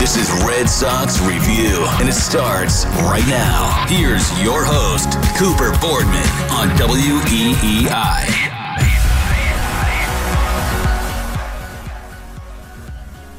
This is Red Sox Review, and it starts right now. Here's your host, Cooper Boardman, on WEEI.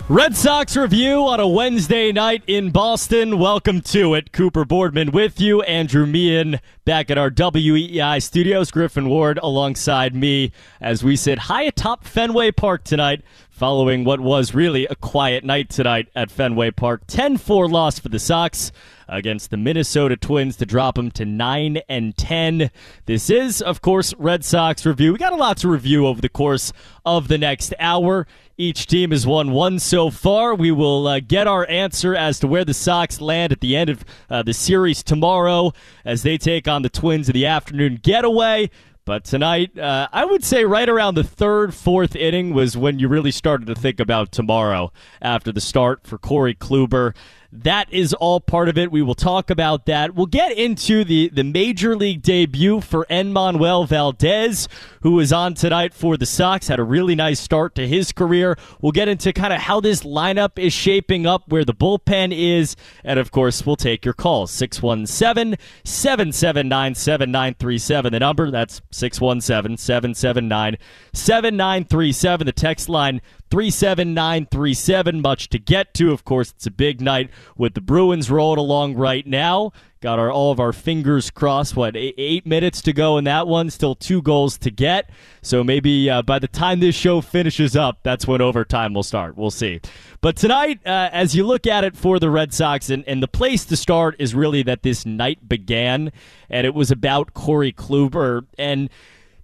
Red Sox Review on a Wednesday night in Boston. Welcome to it. Cooper Boardman with you. Andrew Meehan back at our WEEI studios. Griffin Ward alongside me as we sit high atop Fenway Park tonight, following what was really a quiet night tonight at Fenway Park. 10-4 loss for the Sox against the Minnesota Twins to drop them to 9-10. This is, of course, Red Sox Review. We got a lot to review over the course of the next hour. Each team has won one so far. We will get our answer as to where the Sox land at the end of the series tomorrow as they take on the Twins in the afternoon getaway. But tonight, I would say right around the third, fourth inning was when you really started to think about tomorrow after the start for Corey Kluber. That is all part of it. We will talk about that. We'll get into the Major League debut for Enmanuel Valdez, who is on tonight for the Sox. Had a really nice start to his career. We'll get into kind of how this lineup is shaping up, where the bullpen is, and, of course, we'll take your calls. 617-779-7937, the number. That's 617-779-7937, the text line 37937. Much to get to. Of course, it's a big night with the Bruins rolling along right now. Got all of our fingers crossed. 8 minutes to go in that one. Still 2 goals to get. So maybe by the time this show finishes up, that's when overtime will start. We'll see. But tonight, as you look at it for the Red Sox, and the place to start is really that this night began, and it was about Corey Kluber. And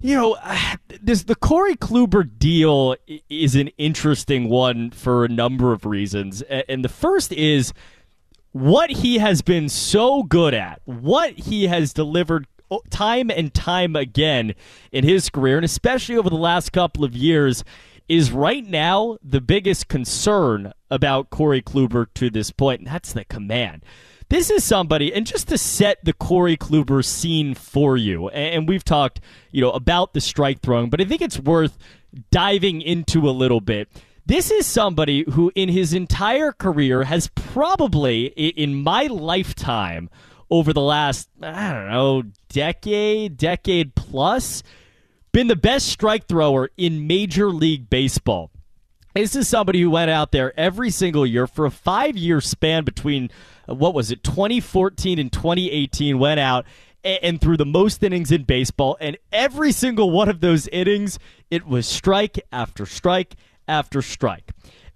you know, the Corey Kluber deal is an interesting one for a number of reasons. And the first is what he has been so good at, what he has delivered time and time again in his career, and especially over the last couple of years, is right now the biggest concern about Corey Kluber to this point, and that's the command. This is somebody, and just to set the Corey Kluber scene for you, and we've talked, about the strike throwing, but I think it's worth diving into a little bit. This is somebody who in his entire career has probably, in my lifetime, over the last, decade plus, been the best strike thrower in Major League Baseball. This is somebody who went out there every single year for a 5-year span between, 2014 and 2018, went out and threw the most innings in baseball. And every single one of those innings, it was strike after strike after strike.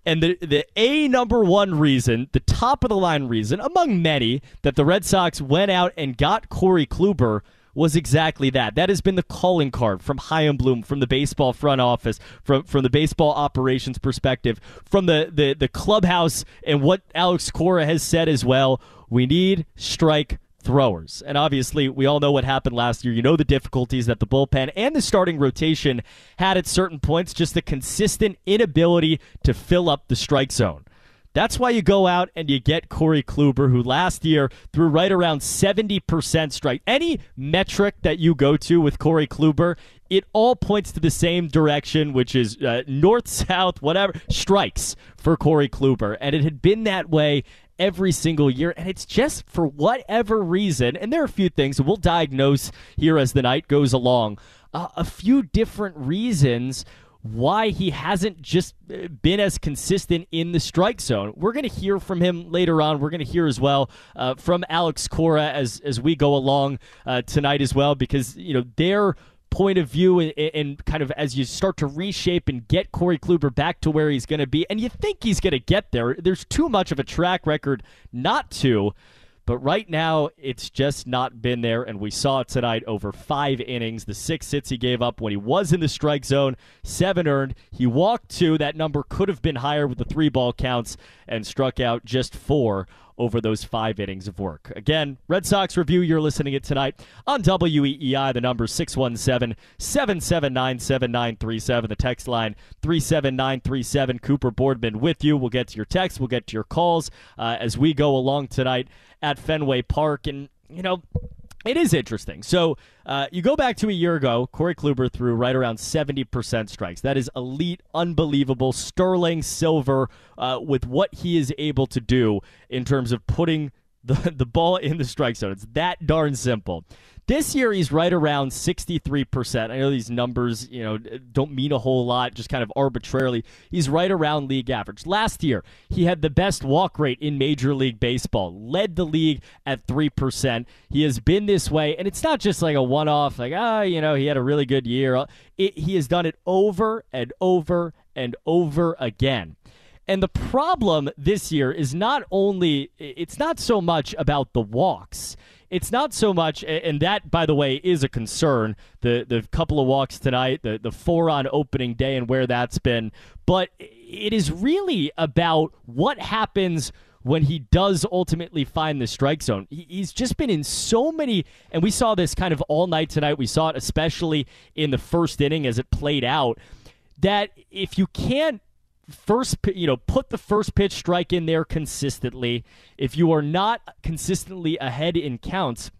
And the number one reason, the top-of-the-line reason, among many, that the Red Sox went out and got Corey Kluber was exactly that. That has been the calling card from Heimblum, from the baseball front office, from the baseball operations perspective, from the clubhouse, and what Alex Cora has said as well. We need strike throwers. And obviously, we all know what happened last year. You know the difficulties that the bullpen and the starting rotation had at certain points, just the consistent inability to fill up the strike zone. That's why you go out and you get Corey Kluber, who last year threw right around 70% strike. Any metric that you go to with Corey Kluber, it all points to the same direction, which is north, south, whatever, strikes for Corey Kluber. And it had been that way every single year, and it's just for whatever reason, and there are a few things we'll diagnose here as the night goes along, a few different reasons why he hasn't just been as consistent in the strike zone. We're going to hear from him later on. We're going to hear as well from Alex Cora as we go along tonight as well, because, you know, their point of view and kind of as you start to reshape and get Corey Kluber back to where he's going to be, and you think he's going to get there. There's too much of a track record not to. But right now, it's just not been there, and we saw it tonight over 5 innings. The 6 hits he gave up when he was in the strike zone, 7 earned. He walked 2. That number could have been higher with the 3-ball counts, and struck out just 4 over those 5 innings of work. Again, Red Sox Review, you're listening to it tonight on WEEI. The number 617-779-7937. The text line 37937. Cooper Boardman with you. We'll get to your texts. We'll get to your calls as we go along tonight at Fenway Park. And, you know, it is interesting. So you go back to a year ago, Corey Kluber threw right around 70% strikes. That is elite, unbelievable, sterling silver with what he is able to do in terms of putting the ball in the strike zone. It's that darn simple. This year, he's right around 63%. I know these numbers, you know, don't mean a whole lot, just kind of arbitrarily. He's right around league average. Last year, he had the best walk rate in Major League Baseball, led the league at 3%. He has been this way, and it's not just like a one-off, like, you know, he had a really good year. He has done it over and over and over again. And the problem this year is not only, it's not so much about the walks. It's not so much, and that, by the way, is a concern, the couple of walks tonight, the 4 on opening day and where that's been. But it is really about what happens when he does ultimately find the strike zone. He's just been in so many, and we saw this kind of all night tonight. We saw it especially in the first inning as it played out, that if you can't put the first pitch strike in there consistently, if you are not consistently ahead in counts,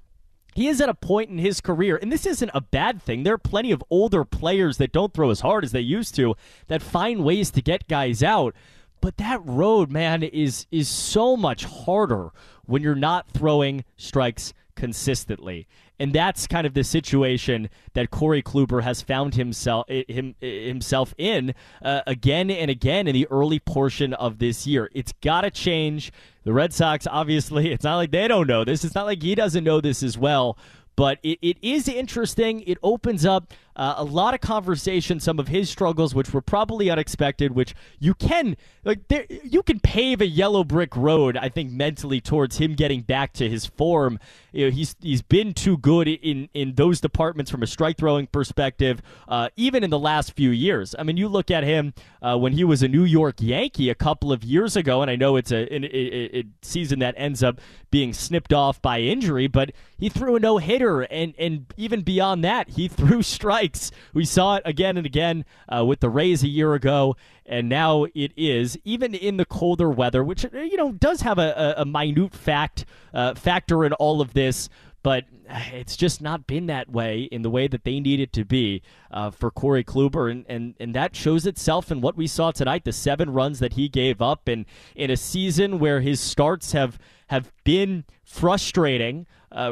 he is at a point in his career, and this isn't a bad thing. There are plenty of older players that don't throw as hard as they used to that find ways to get guys out. But that road, man, is so much harder when you're not throwing strikes consistently. And that's kind of the situation that Corey Kluber has found himself in again and again in the early portion of this year. It's got to change. The Red Sox, obviously, it's not like they don't know this. It's not like he doesn't know this as well. But it is interesting. It opens up a lot of conversation, some of his struggles, which were probably unexpected, which you can pave a yellow brick road, I think, mentally towards him getting back to his form. You know, he's been too good in those departments from a strike-throwing perspective, even in the last few years. I mean, you look at him when he was a New York Yankee a couple of years ago, and I know it's a season that ends up being snipped off by injury, but he threw a no-hitter, and even beyond that, he threw strikes. We saw it again and again with the Rays a year ago, and now it is, even in the colder weather, which, you know, does have a minute factor in all of this, but it's just not been that way in the way that they need it to be for Corey Kluber, and that shows itself in what we saw tonight, the 7 runs that he gave up, and in a season where his starts have been frustrating,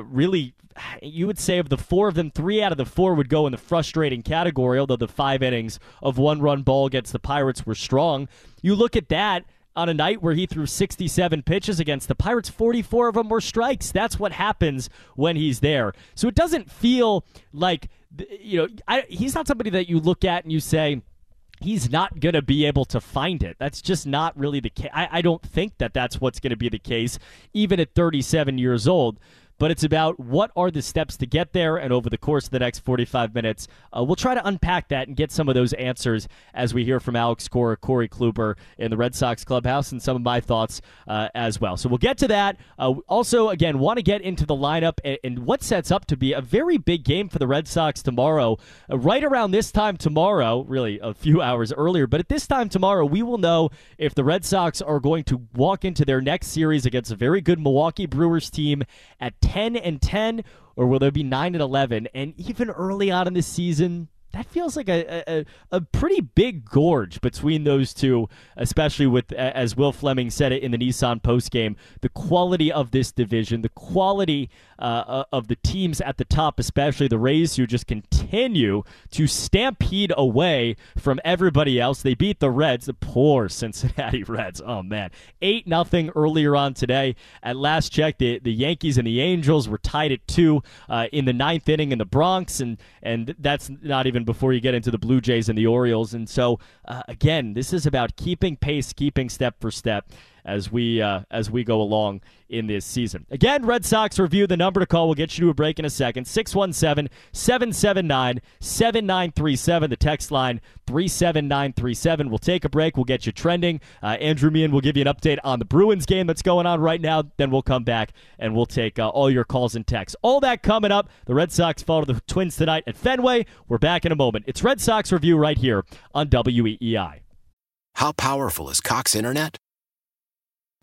really, you would say of the 4 of them, 3 out of the 4 would go in the frustrating category, although the 5 innings of 1-run ball against the Pirates were strong. You look at that on a night where he threw 67 pitches against the Pirates, 44 of them were strikes. That's what happens when he's there. So it doesn't feel like, you know, he's not somebody that you look at and you say, he's not going to be able to find it. That's just not really the case. I don't think that that's what's going to be the case, even at 37 years old. But it's about what are the steps to get there, and over the course of the next 45 minutes, we'll try to unpack that and get some of those answers as we hear from Alex Cora, Corey Kluber in the Red Sox clubhouse, and some of my thoughts as well. So we'll get to that. Also, again, want to get into the lineup and what sets up to be a very big game for the Red Sox tomorrow. Right around this time tomorrow, really a few hours earlier, but at this time tomorrow, we will know if the Red Sox are going to walk into their next series against a very good Milwaukee Brewers team at 10-10, or will there be 9-11? And even early on in the season, that feels like a pretty big gorge between those two, especially with, as Will Fleming said it in the Nissan postgame, the quality of this division, the quality of the teams at the top, especially the Rays, who just continue to stampede away from everybody else. They beat the Reds, the poor Cincinnati Reds. Oh, man. 8-0 earlier on today. At last check, the Yankees and the Angels were tied at 2 in the 9th inning in the Bronx, and that's not even before you get into the Blue Jays and the Orioles. And so, again, this is about keeping pace, keeping step for step as we go along in this season. Again, Red Sox Review, the number to call. We'll get you to a break in a second. 617-779-7937. The text line 37937. We'll take a break. We'll get you trending. Andrew Meehan will give you an update on the Bruins game that's going on right now. Then we'll come back and we'll take all your calls and texts. All that coming up. The Red Sox fall to the Twins tonight at Fenway. We're back in a moment. It's Red Sox Review right here on WEEI. How powerful is Cox Internet?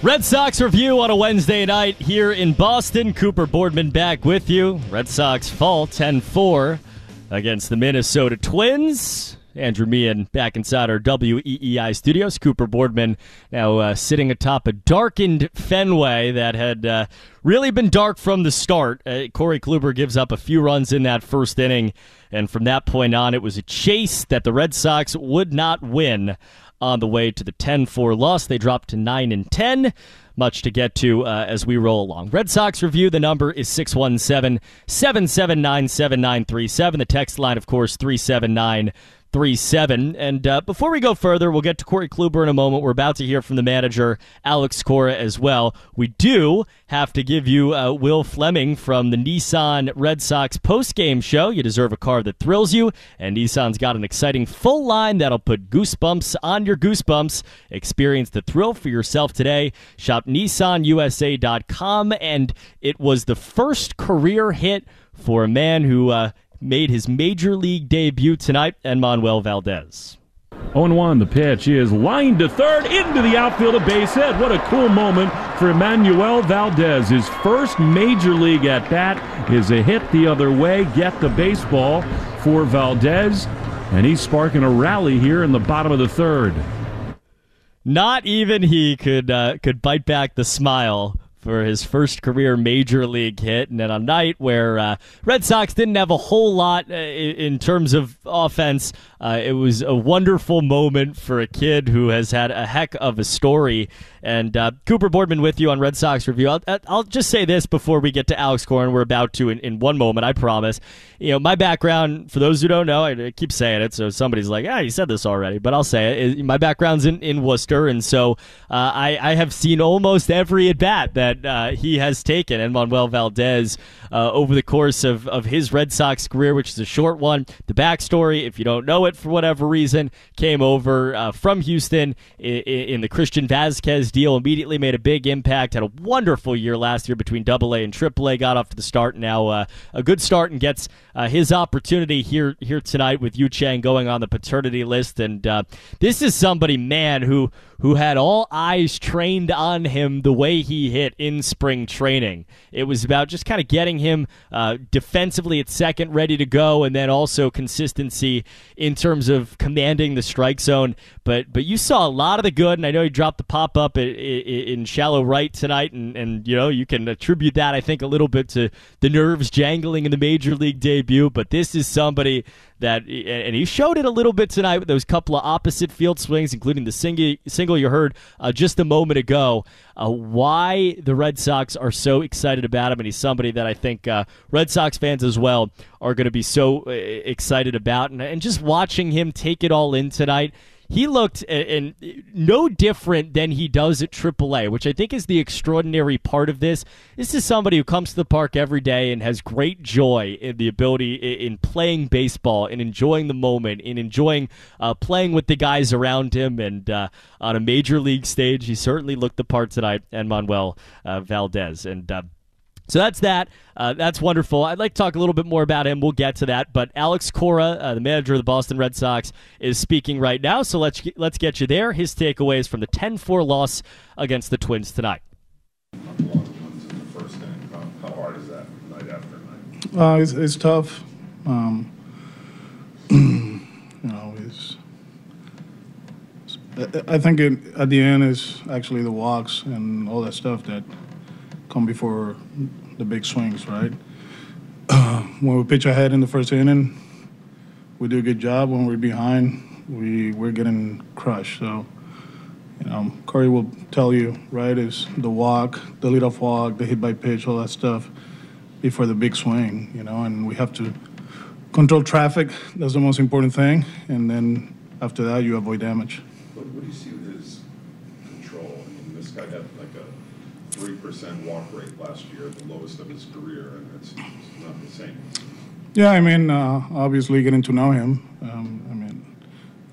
Red Sox Review on a Wednesday night here in Boston. Cooper Boardman back with you. Red Sox fall 10-4 against the Minnesota Twins. Andrew Meehan back inside our WEEI studios. Cooper Boardman now sitting atop a darkened Fenway that had really been dark from the start. Corey Kluber gives up a few runs in that first inning, and from that point on, it was a chase that the Red Sox would not win. On the way to the 10-4 loss, they dropped to 9-10. Much to get to as we roll along. Red Sox Review, the number is 617-779-7937. The text line, of course, 37937. And before we go further, we'll get to Corey Kluber in a moment. We're about to hear from the manager, Alex Cora, as well. We do have to give you Will Fleming from the Nissan Red Sox postgame show. You deserve a car that thrills you, and Nissan's got an exciting full line that'll put goosebumps on your goosebumps. Experience the thrill for yourself today. Shop NissanUSA.com, and it was the first career hit for a man who made his major league debut tonight, and Manuel Valdez. 0-1, the pitch is lined to third, into the outfield, a base hit. What a cool moment for Manuel Valdez. His first major league at-bat is a hit the other way. Get the baseball for Valdez, and he's sparking a rally here in the bottom of the third. Not even he could bite back the smile for his first career major league hit, and then a night where Red Sox didn't have a whole lot in terms of offense. It was a wonderful moment for a kid who has had a heck of a story. And Cooper Boardman with you on Red Sox Review. I'll just say this before we get to Alex Cora. We're about to in one moment, I promise. You know, my background, for those who don't know, I keep saying it, so somebody's like, you said this already, but I'll say it. My background's in Worcester, and so I have seen almost every at-bat that that he has taken, and Manuel Valdez, over the course of his Red Sox career, which is a short one. The backstory, if you don't know it for whatever reason, came over from Houston in the Christian Vasquez deal, immediately made a big impact, had a wonderful year last year between AA and AAA, got off to the start, now a good start, and gets his opportunity here tonight with Yu Chang going on the paternity list. And this is somebody, man, who had all eyes trained on him the way he hit in spring training. It was about just kind of getting him defensively at second, ready to go, and then also consistency in terms of commanding the strike zone. But you saw a lot of the good, and I know he dropped the pop-up in shallow right tonight, and you know, you can attribute that, I think, a little bit to the nerves jangling in the Major League debut. But this is somebody that, and he showed it a little bit tonight with those couple of opposite field swings, including the single you heard just a moment ago. Why the Red Sox are so excited about him, and he's somebody that I think Red Sox fans as well are going to be so excited about, and just watching him take it all in tonight. He looked and no different than he does at AAA, which I think is the extraordinary part of this. This is somebody who comes to the park every day and has great joy in the ability in playing baseball and enjoying the moment and enjoying playing with the guys around him. And on a major league stage, he certainly looked the part tonight, and Manuel Valdez. And so that's that. That's wonderful. I'd like to talk a little bit more about him. We'll get to that. But Alex Cora, the manager of the Boston Red Sox, is speaking right now. So let's get you there. His takeaways from the 10-4 loss against the Twins tonight. How hard is that night after night? It's tough. You know, I think at the end it's actually the walks and all that stuff that come before the big swings, right? When we pitch ahead in the first inning, we do a good job. When we're behind, we're getting crushed. So, you know, Corey will tell you, right, is the walk, the leadoff walk, the hit by pitch, all that stuff before the big swing, you know, and we have to control traffic. That's the most important thing. And then after that, you avoid damage. What do you see with his control? I mean, this guy got like a 3% walk rate last year, the lowest of his career, and it's not the same. Yeah, I mean, obviously getting to know him. I mean,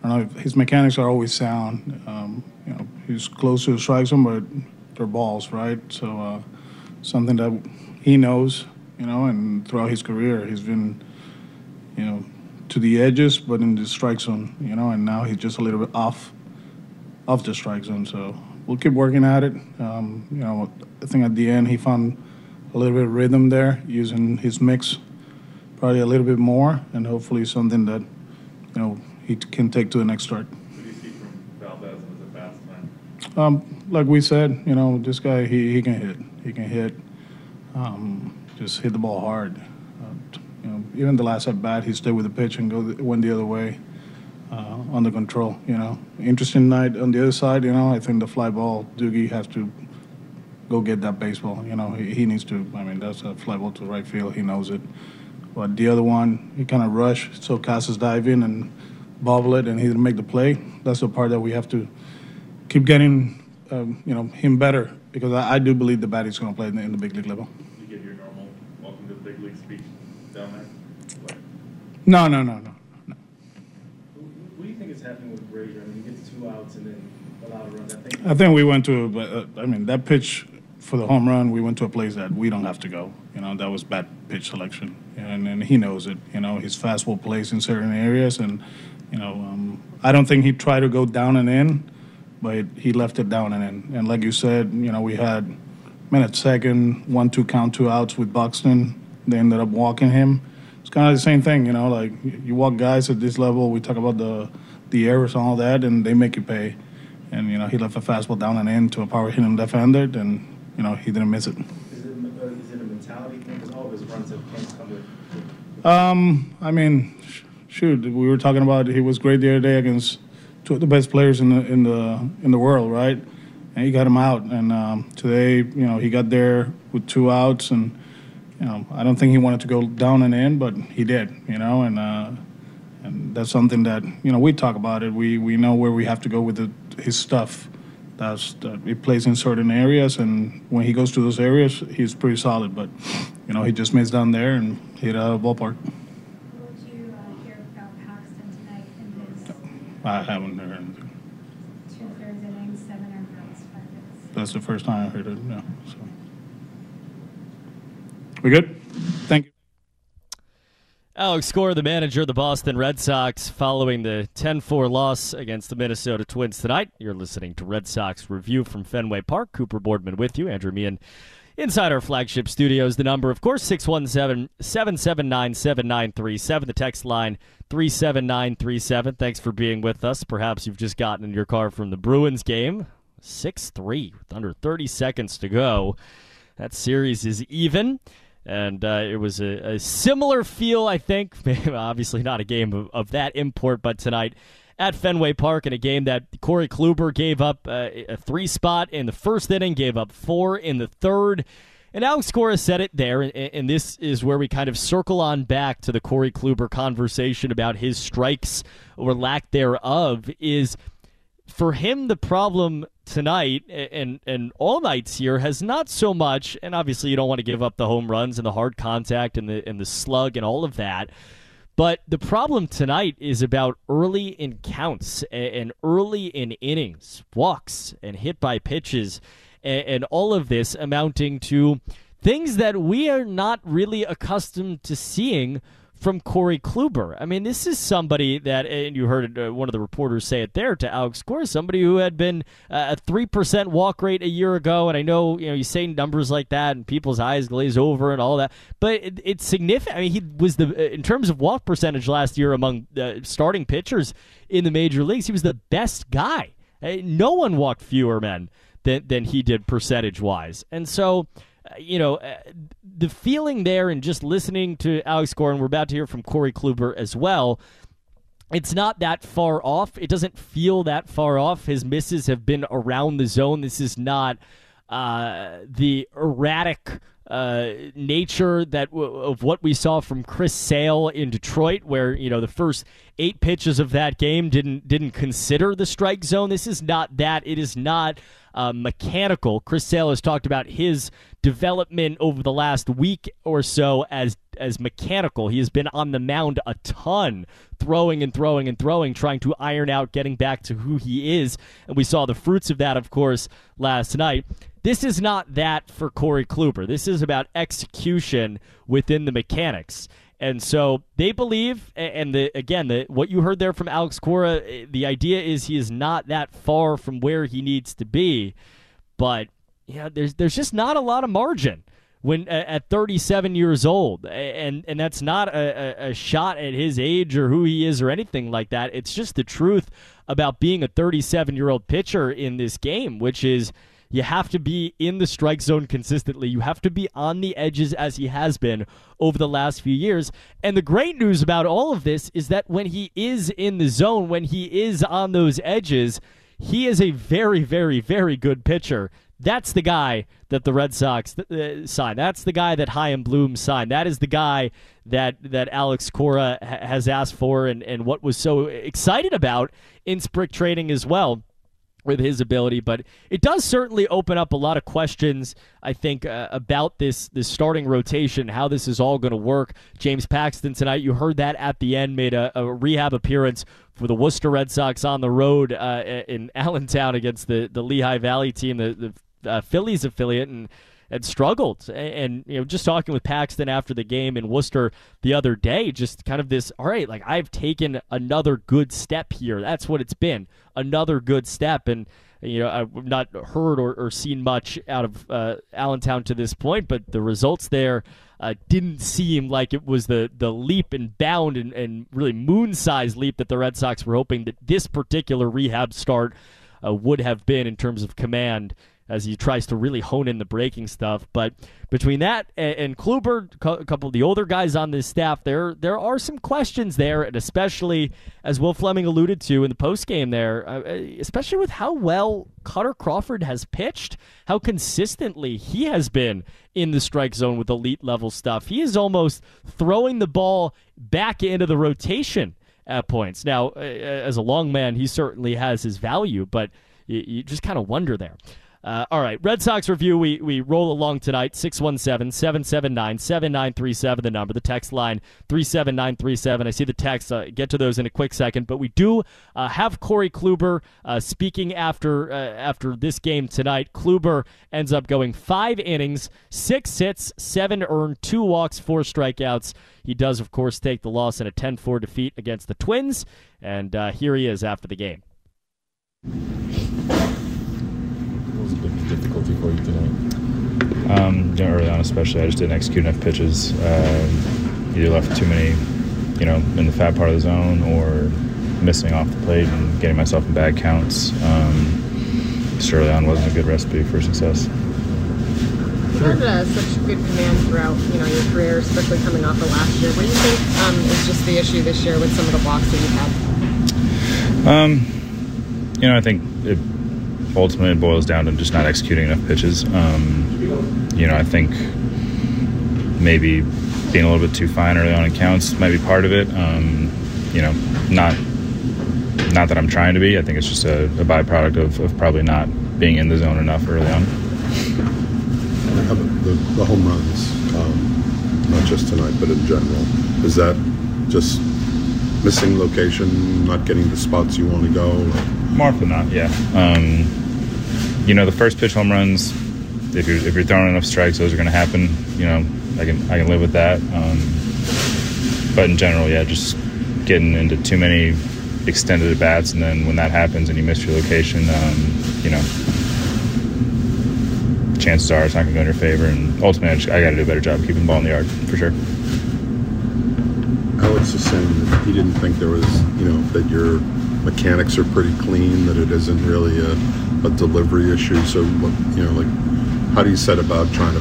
I don't know if his mechanics are always sound. You know, he's close to the strike zone, but they're balls, right? So something that he knows, you know, and throughout his career, he's been, you know, to the edges, but in the strike zone, you know, and now he's just a little bit off the strike zone, so. We'll keep working at it. You know, I think at the end he found a little bit of rhythm there, using his mix probably a little bit more, and hopefully something that, you know, he can take to the next start. What do you see from Valdez with the bats tonight? Like we said, you know, this guy, he can hit. He can hit. Just hit the ball hard. You know, even the last at bat, he stayed with the pitch and went the other way. Under control, you know. Interesting night on the other side, you know. I think the fly ball, Doogie has to go get that baseball, you know. He needs to, I mean, that's a fly ball to right field. He knows it. But the other one, he kind of rushed, so Casas dive in and bobble it, and he didn't make the play. That's the part that we have to keep getting, you know, him better, because I do believe the bat is going to play in the big league level. Did you get your normal welcome to the big league speech down there? No. Happening with Brazier? I mean, he gets two outs and then allowed runs. I think we went to, I mean, that pitch for the home run, we went to a place that we don't have to go. You know, that was bad pitch selection. And he knows it. You know, his fastball plays in certain areas. And, you know, I don't think he tried to go down and in, but he left it down and in. And like you said, you know, we had minute second, 1-2 count, two outs with Buxton. They ended up walking him. It's kind of the same thing, you know, like you walk guys at this level. We talk about the errors and all that, and they make you pay. And, you know, he left a fastball down and in to a power-hitting left-handed, and, you know, he didn't miss it. Is it a mentality thing? Because all of his runs have come with... I mean, shoot, we were talking about he was great the other day against two of the best players in the world, right? And he got him out. And today, you know, he got there with two outs, and, you know, I don't think he wanted to go down and in, but he did, you know, and that's something that, you know, we talk about it. We know where we have to go with his stuff. He plays in certain areas, and when he goes to those areas, he's pretty solid. But, you know, he just missed down there and hit out of the ballpark. What did you hear about Paxton tonight in his? I haven't heard anything. 2/3 innings, 7 RBIs, 5 hits. That's the first time I heard it. Yeah. So. We good? Thank you. Alex Cora, the manager of the Boston Red Sox, following the 10-4 loss against the Minnesota Twins tonight. You're listening to Red Sox Review from Fenway Park. Cooper Boardman with you. Andrew Meehan inside our flagship studios. The number, of course, 617-779-7937. The text line, 37937. Thanks for being with us. Perhaps you've just gotten in your car from the Bruins game. 6-3 with under 30 seconds to go. That series is even. And it was a similar feel, I think. Obviously not a game of that import, but tonight at Fenway Park in a game that Corey Kluber gave up a 3 spot in the first inning, gave up 4 in the third. And Alex Cora said it there, and this is where we kind of circle on back to the Corey Kluber conversation about his strikes or lack thereof is for him the problem tonight and all nights here has not so much, and obviously you don't want to give up the home runs and the hard contact and the slug and all of that, but the problem tonight is about early in counts and early in innings, walks and hit by pitches and all of this amounting to things that we are not really accustomed to seeing from Corey Kluber. I mean, this is somebody that, and you heard one of the reporters say it there to Alex Cora, somebody who had been a 3% walk rate a year ago, and I know, you say numbers like that, and people's eyes glaze over and all that, but it's significant. I mean, he was in terms of walk percentage last year among starting pitchers in the major leagues, he was the best guy. No one walked fewer men than he did percentage-wise, and so the feeling there and just listening to Alex Cora, and we're about to hear from Corey Kluber as well, it's not that far off. It doesn't feel that far off. His misses have been around the zone. This is not the erratic nature of what we saw from Chris Sale in Detroit, where the first 8 pitches of that game didn't consider the strike zone. This is not that. It is not mechanical. Chris Sale has talked about his development over the last week or so as mechanical. He has been on the mound a ton, throwing, trying to iron out, getting back to who he is. And we saw the fruits of that, of course, last night. This is not that for Corey Kluber. This is about execution within the mechanics. And so they believe, and what you heard there from Alex Cora, the idea is he is not that far from where he needs to be. But there's just not a lot of margin when at 37 years old. And that's not a shot at his age or who he is or anything like that. It's just the truth about being a 37-year-old pitcher in this game, which is, you have to be in the strike zone consistently. You have to be on the edges as he has been over the last few years. And the great news about all of this is that when he is in the zone, when he is on those edges, he is a very, very, very good pitcher. That's the guy that the Red Sox signed. That's the guy that Chaim Bloom signed. That is the guy that Alex Cora has asked for and what was so excited about in spring training as well, with his ability. But it does certainly open up a lot of questions, I think, about this starting rotation, how this is all going to work. James Paxton tonight, you heard that at the end, made a rehab appearance for the Worcester Red Sox on the road in Allentown against the Lehigh Valley team, the Phillies affiliate, and had struggled. And just talking with Paxton after the game in Worcester the other day, just kind of this, all right, like, I've taken another good step here. That's what it's been, another good step. And I've not heard or seen much out of Allentown to this point, but the results there didn't seem like it was the leap and bound and really moon-sized leap that the Red Sox were hoping that this particular rehab start would have been in terms of command, as he tries to really hone in the breaking stuff. But between that and Kluber, a couple of the older guys on this staff, there are some questions there, and especially, as Will Fleming alluded to in the postgame there, especially with how well Cutter Crawford has pitched, how consistently he has been in the strike zone with elite-level stuff. He is almost throwing the ball back into the rotation at points. Now, as a long man, he certainly has his value, but you just kind of wonder there. All right, Red Sox review, we roll along tonight, 617-779-7937, the number, the text line, 37937. I see the text, get to those in a quick second, but we do have Corey Kluber speaking after this game tonight. Kluber ends up going 5 innings, 6 hits, 7 earned, 2 walks, 4 strikeouts. He does, of course, take the loss in a 10-4 defeat against the Twins, and here he is after the game. Difficulty for you tonight? Early on especially, I just didn't execute enough pitches. Either left too many, in the fat part of the zone, or missing off the plate and getting myself in bad counts. Just early on wasn't a good recipe for success. You had such good command throughout, your career, especially coming off of last year. What do you think is just the issue this year with some of the blocks that you've had? I think it ultimately boils down to just not executing enough pitches. I think maybe being a little bit too fine early on in counts might be part of it. Not that I'm trying to be. I think it's just a byproduct of probably not being in the zone enough early on. How about the home runs, not just tonight, but in general, is that just missing location, not getting the spots you want to go? More often not, yeah. The first pitch home runs, if you're throwing enough strikes, those are going to happen. I can live with that. But in general, yeah, just getting into too many extended at bats, and then when that happens and you miss your location, chances are it's not going to go in your favor. And ultimately, I got to do a better job keeping the ball in the yard for sure. Alex is saying that he didn't think there was, that your mechanics are pretty clean, that it isn't really a delivery issue. So, how do you set about trying to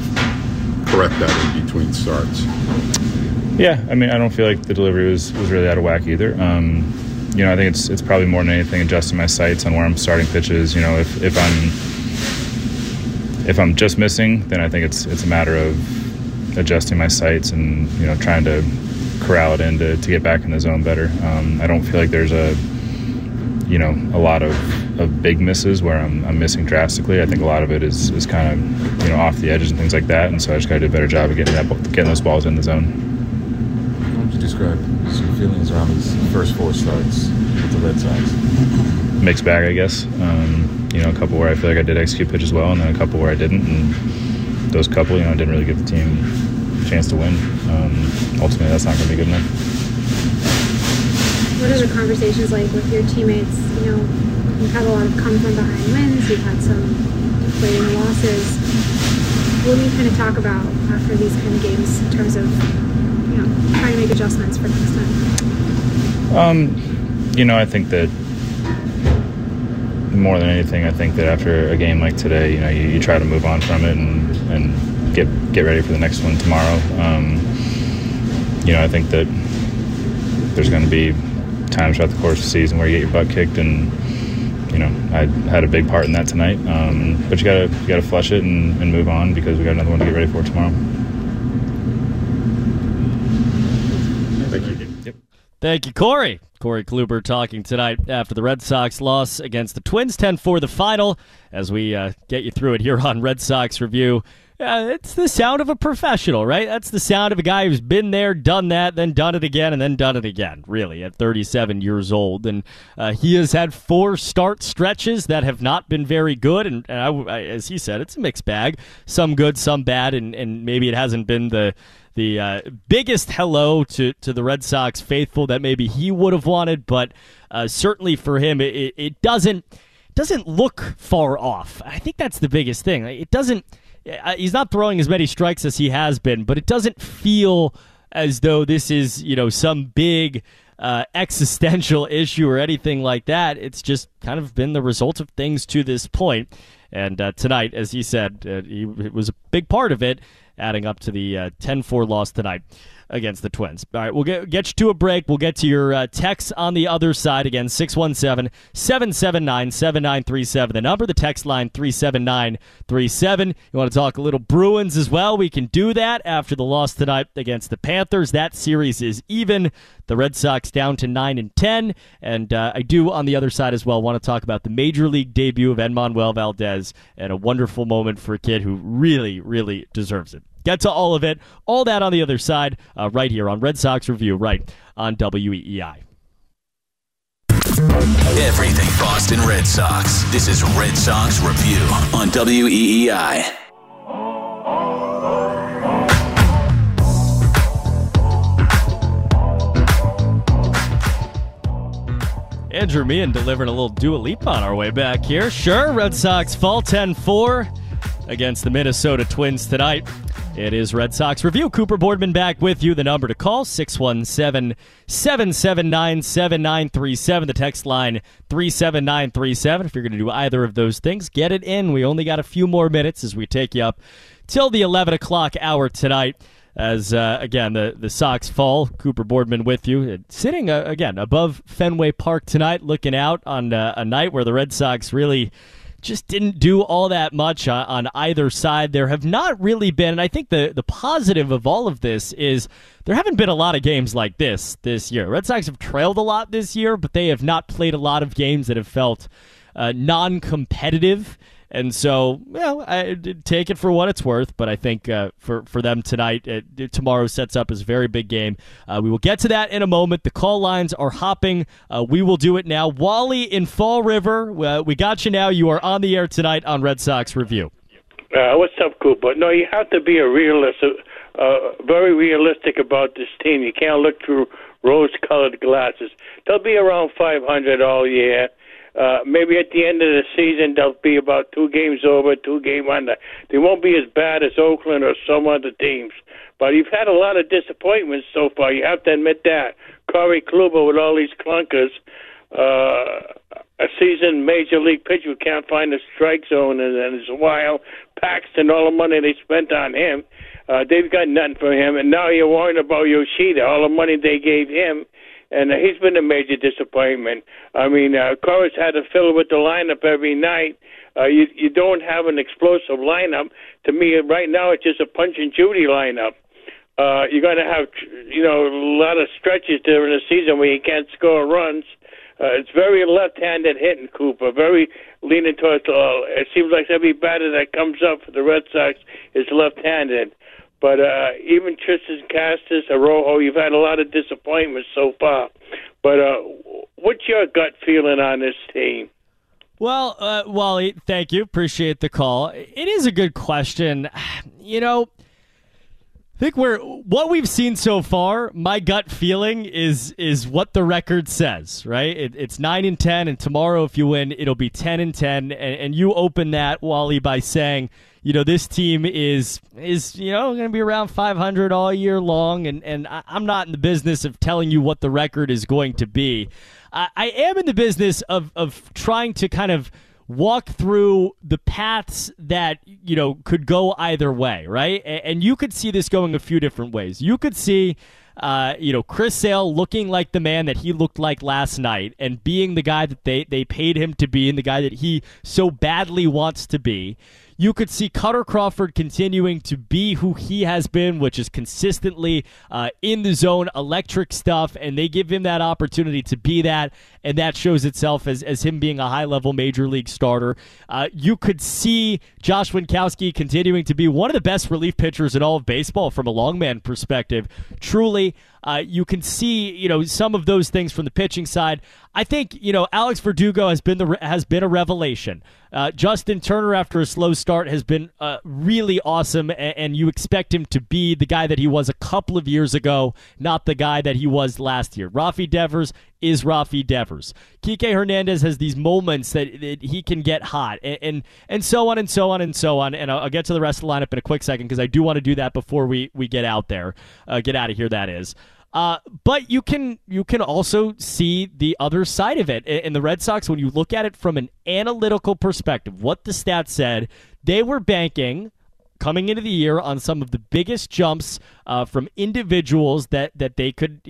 correct that in between starts? Yeah, I don't feel like the delivery was really out of whack either. I think it's probably more than anything adjusting my sights on where I'm starting pitches. If I'm just missing, then I think it's a matter of adjusting my sights and trying to corral it in to get back in the zone better. I don't feel like there's a lot of big misses where I'm missing drastically. I think a lot of it is kind of off the edges and things like that, and so I just got to do a better job of getting those balls in the zone. How would you describe some feelings around these first 4 starts with the Red Sox? Mixed bag, I guess. A couple where I feel like I did execute pitches well, and then a couple where I didn't, and those couple, I didn't really give the team a chance to win. Ultimately, that's not going to be good enough. What are the conversations like with your teammates? You've had a lot of come from behind wins, you've had some deflating losses. What do you kind of talk about after these kind of games in terms of, trying to make adjustments for next time? I think that more than anything, I think that after a game like today, you try to move on from it and get ready for the next one tomorrow. I think that there's going to be times throughout the course of the season where you get your butt kicked, and I had a big part in that tonight, but you gotta flush it and move on, because we got another one to get ready for tomorrow. Thank you. Yep. Thank you, Corey. Corey Kluber talking tonight after the Red Sox loss against the Twins, 10-4 the final, as we get you through it here on Red Sox Review. It's the sound of a professional, right? That's the sound of a guy who's been there, done that, then done it again, and then done it again, really, at 37 years old. And he has had 4 start stretches that have not been very good. And I, as he said, it's a mixed bag, some good, some bad, and maybe it hasn't been the biggest hello to the Red Sox faithful that maybe he would have wanted. But certainly for him, it doesn't look far off. I think that's the biggest thing. It doesn't... He's not throwing as many strikes as he has been, but it doesn't feel as though this is, some big existential issue or anything like that. It's just kind of been the result of things to this point. And tonight, as he said, it was a big part of it. adding up to the 10-4 loss tonight against the Twins. All right, we'll get you to a break. We'll get to your texts on the other side. Again, 617-779-7937. The number, the text line, 37937. You want to talk a little Bruins as well? We can do that after the loss tonight against the Panthers. That series is even. The Red Sox down to 9-10. And I do, on the other side as well, want to talk about the Major League debut of Edmanuel Valdez and a wonderful moment for a kid who really, really deserves it. Get to all of it, all that on the other side, right here on Red Sox Review, right on WEEI. Everything Boston Red Sox. This is Red Sox Review on WEEI. Andrew Meehan delivering a little Dua Lipa on our way back here. Sure, Red Sox fall 10-4 against the Minnesota Twins tonight. It is Red Sox Review. Cooper Boardman back with you. The number to call, 617-779-7937. The text line, 37937. If you're going to do either of those things, get it in. We only got a few more minutes as we take you up till the 11 o'clock hour tonight. As, again, the Sox fall. Cooper Boardman with you. Sitting, again, above Fenway Park tonight, looking out on a night where the Red Sox really just didn't do all that much on either side. There have not really been, and I think the positive of all of this is there haven't been a lot of games like this year. Red Sox have trailed a lot this year, but they have not played a lot of games that have felt non-competitive. And so, well, I take it for what it's worth, but I think for them tonight, tomorrow sets up as a very big game. We will get to that in a moment. The call lines are hopping. We will do it now. Wally in Fall River, we got you now. You are on the air tonight on Red Sox Review. What's up, Cooper? No, you have to be a realist, very realistic about this team. You can't look through rose-colored glasses. They'll be around 500 all year. Maybe at the end of the season, they'll be about 2 games over, 2 games under. They won't be as bad as Oakland or some other teams. But you've had a lot of disappointments so far. You have to admit that. Corey Kluber with all these clunkers, a seasoned Major League pitcher who can't find the strike zone, and it's wild. Paxton, all the money they spent on him, they've got nothing for him. And now you're worrying about Yoshida, all the money they gave him. And he's been a major disappointment. I mean, Cora's had to fill with the lineup every night. You don't have an explosive lineup. To me, right now, it's just a Punch and Judy lineup. You're going to have, a lot of stretches during the season where you can't score runs. It's very left-handed hitting, Cooper, very leaning towards all. It seems like every batter that comes up for the Red Sox is left-handed. But even Tristan Casas, Arojo, you've had a lot of disappointments so far. But what's your gut feeling on this team? Well, Wally, thank you. Appreciate the call. It is a good question. I think what we've seen so far, my gut feeling is what the record says, right? It's 9-10, and tomorrow if you win, it'll be 10-10. And you open that, Wally, by saying, this team is going to be around 500 all year long, and I'm not in the business of telling you what the record is going to be. I am in the business of trying to kind of walk through the paths that, could go either way, right? And you could see this going a few different ways. You could see, Chris Sale looking like the man that he looked like last night and being the guy that they paid him to be and the guy that he so badly wants to be. You could see Cutter Crawford continuing to be who he has been, which is consistently in the zone, electric stuff, and they give him that opportunity to be that, and that shows itself as him being a high-level Major League starter. You could see Josh Winkowski continuing to be one of the best relief pitchers in all of baseball from a long man perspective. Truly, you can see, some of those things from the pitching side. I think, Alex Verdugo has been a revelation. Justin Turner, after a slow start, has been really awesome, and you expect him to be the guy that he was a couple of years ago, not the guy that he was last year. Rafi Devers is Rafi Devers. Kike Hernandez has these moments that he can get hot, and so on and so on and so on. And I'll get to the rest of the lineup in a quick second because I do want to do that before we get out of here, that is. But you can also see the other side of it. And the Red Sox, when you look at it from an analytical perspective, what the stats said, they were banking coming into the year on some of the biggest jumps from individuals that they could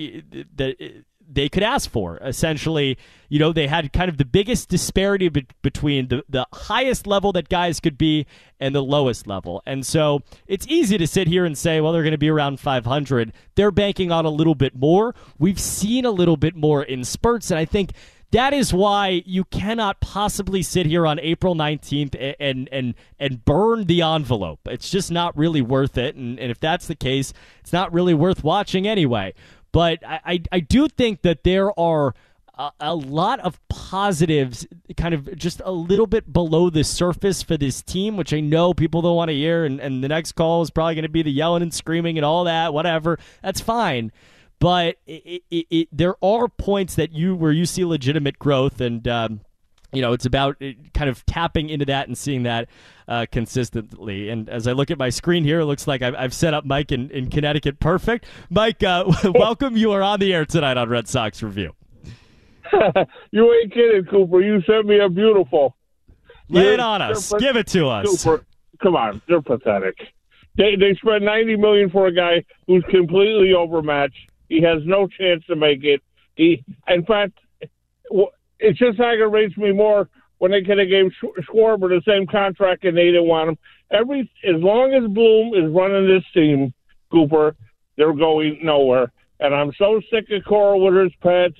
ask for. Essentially, you know, they had kind of the biggest disparity between the highest level that guys could be and the lowest level. And so it's easy to sit here and say, well, they're going to be around 500. They're banking on a little bit more. We've seen a little bit more in spurts. And I think that is why you cannot possibly sit here on April 19th and burn the envelope. It's just not really worth it. And if that's the case, it's not really worth watching anyway. But I do think that there are a lot of positives kind of just a little bit below the surface for this team, which I know people don't want to hear. And the next call is probably going to be the yelling and screaming and all that, whatever. That's fine. But there are points that where you see legitimate growth. And, you know, it's about kind of tapping into that and seeing that consistently. And as I look at my screen here, it looks like I've set up Mike in Connecticut perfect. Mike, welcome. You are on the air tonight on Red Sox Review. You ain't kidding, Cooper. You sent me a beautiful. Lay it on us. Give it to us. Cooper, come on. They're pathetic. They spent $90 million for a guy who's completely overmatched. He has no chance to make it. In fact, it just aggravates me more when they could have gave Schwarber the same contract and they didn't want him. As long as Bloom is running this team, Cooper, they're going nowhere. And I'm so sick of Cora Woodard's pets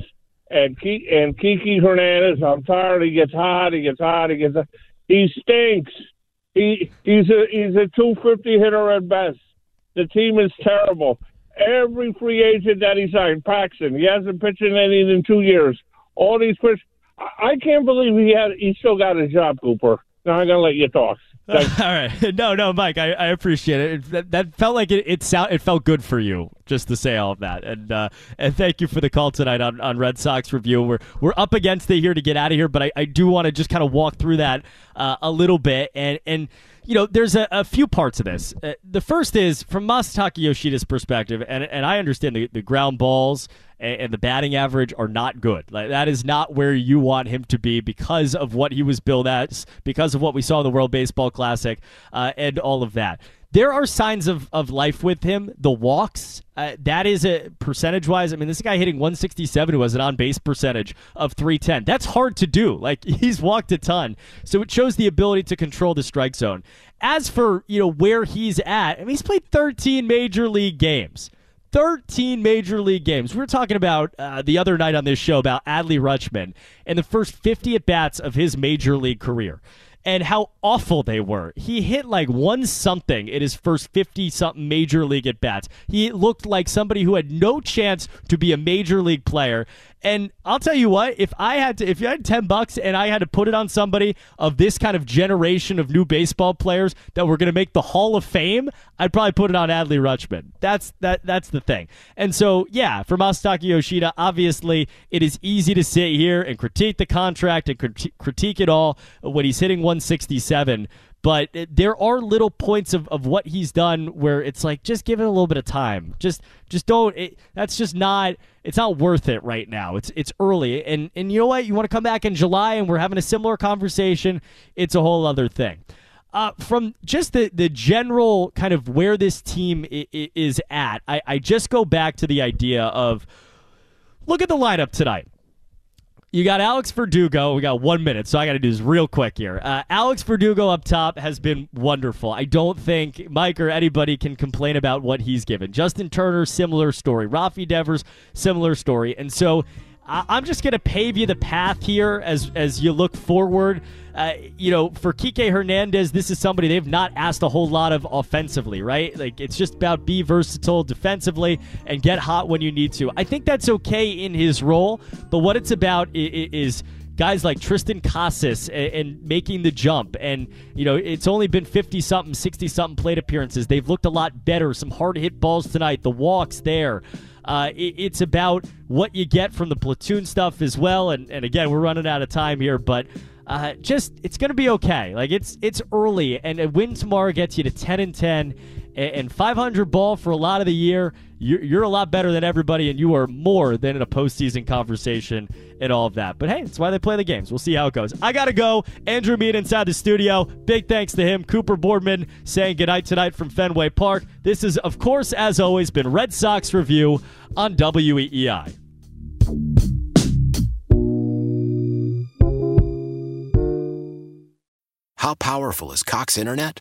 and Kiki Hernandez. I'm tired. He gets hot. He gets hot. He gets hot. He stinks. He's a 250 hitter at best. The team is terrible. Every free agent that he signed, Paxton, he hasn't pitched in anything in 2 years. All these pitchers, I can't believe he still got his job, Cooper. Now I'm gonna let you talk. Thanks. All right, no, Mike, I appreciate it. That felt like it felt good for you just to say all of that, and thank you for the call tonight on Red Sox Review. We're up against it here to get out of here, but I do want to just kind of walk through that a little bit, and you know, there's a few parts of this. The first is from Masataka Yoshida's perspective, and I understand the ground balls and the batting average are not good. Like, that is not where you want him to be because of what he was billed as, because of what we saw in the World Baseball Classic, and all of that. There are signs of life with him. The walks, that is a percentage-wise. I mean, this guy hitting 167 who has an on-base percentage of 310. That's hard to do. Like, he's walked a ton. So it shows the ability to control the strike zone. As for, you know, where he's at, I mean, he's played 13 major league games. 13 major league games. We were talking about the other night on this show about Adley Rutschman and the first 50 at-bats of his major league career and how awful they were. He hit like 1-something in his first 50-something major league at-bats. He looked like somebody who had no chance to be a major league player. And I'll tell you what, if you had $10 and I had to put it on somebody of this kind of generation of new baseball players that were going to make the Hall of Fame, I'd probably put it on Adley Rutschman. That's the thing. And so, yeah, for Masataka Yoshida, obviously it is easy to sit here and critique the contract and critique it all when he's hitting 167. But there are little points of what he's done where it's like, just give it a little bit of time. Just don't. That's just not. It's not worth it right now. It's early, and you know what? You want to come back in July, and we're having a similar conversation. It's a whole other thing. From just the general kind of where this team is at, I just go back to the idea of look at the lineup tonight. You got Alex Verdugo. We got 1 minute, so I got to do this real quick here. Alex Verdugo up top has been wonderful. I don't think Mike or anybody can complain about what he's given. Justin Turner, similar story. Rafi Devers, similar story. And so I'm just going to pave you the path here as you look forward. You know, for Kike Hernandez, this is somebody they've not asked a whole lot of offensively, right? Like, it's just about be versatile defensively and get hot when you need to. I think that's okay in his role, but what it's about is guys like Tristan Casas and making the jump. And, you know, it's only been 50-something, 60-something plate appearances. They've looked a lot better. Some hard-hit balls tonight. The walks there. It's about what you get from the platoon stuff as well. And again, we're running out of time here, but it's going to be okay. Like, it's early, and a win tomorrow gets you to 10-10. and 500 ball for a lot of the year. You're a lot better than everybody, and you are more than in a postseason conversation and all of that. But hey, that's why they play the games. We'll see how it goes. I got to go. Andrew Mead inside the studio. Big thanks to him. Cooper Boardman saying goodnight tonight from Fenway Park. This has, of course, as always, been Red Sox Review on WEEI. How powerful is Cox Internet?